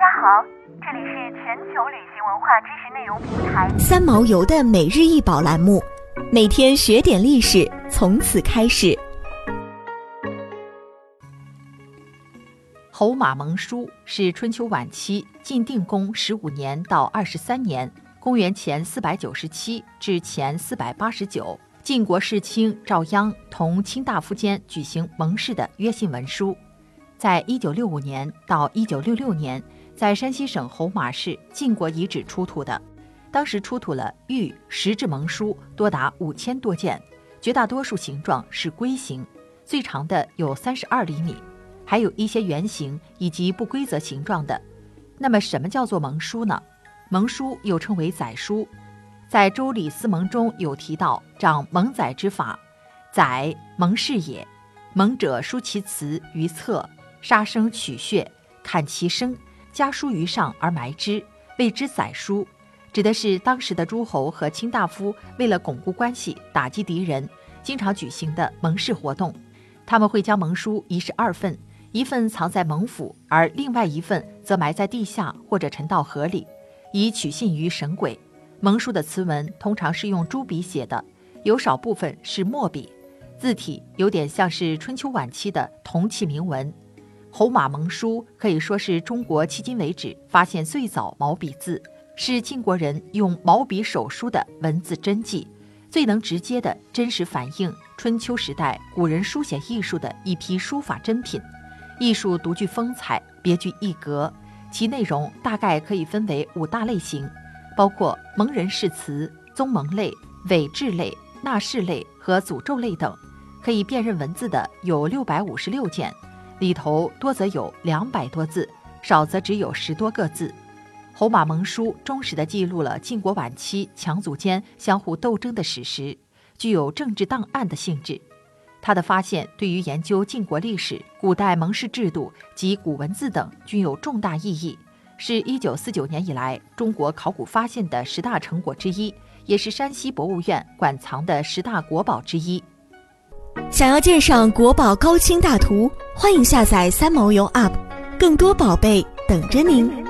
家好，这里是全球旅行文化知识内容平台三毛游的每日一宝栏目，每天学点历史，从此开始。侯马盟书是春秋晚期晋定公15年到23年（公元前497至前489），晋国世卿赵鞅同卿大夫间举行盟誓的约信文书。在1965年到1966年，在山西省侯马市晋国遗址出土的，当时出土了玉石制盟书多达5000多件，绝大多数形状是龟形，最长的有32厘米，还有一些圆形以及不规则形状的。那么什么叫做盟书呢？盟书又称为载书，在《周礼司盟》中有提到长盟载之法，载盟誓也，盟者书其词于册，杀生取血，砍其生，加书于上而埋之，谓之载书，指的是当时的诸侯和卿大夫为了巩固关系，打击敌人，经常举行的盟誓活动。他们会将盟书112份，一份藏在盟府，而另外一份则埋在地下或者沉到河里，以取信于神鬼。盟书的词文通常是用朱笔写的，有少部分是墨笔，字体有点像是春秋晚期的铜器铭文。侯马盟书可以说是中国迄今为止发现最早毛笔字，是晋国人用毛笔手书的文字真迹，最能直接的真实反映春秋时代古人书写艺术的一批书法珍品。艺术独具风采，别具一格，其内容大概可以分为5大类型，包括盟人誓词、宗盟类、伪制类、纳誓类和诅咒类等。可以辨认文字的有656件，里头多则有200多字，少则只有10多个字。侯马盟书忠实地记录了晋国晚期强族间相互斗争的史实，具有政治档案的性质。它的发现对于研究晋国历史、古代盟誓制度及古文字等均有重大意义，是1949年以来中国考古发现的10大成果之一，也是山西博物院馆藏的10大国宝之一。想要鉴赏国宝高清大图，欢迎下载三毛游 App， 更多宝贝等着您。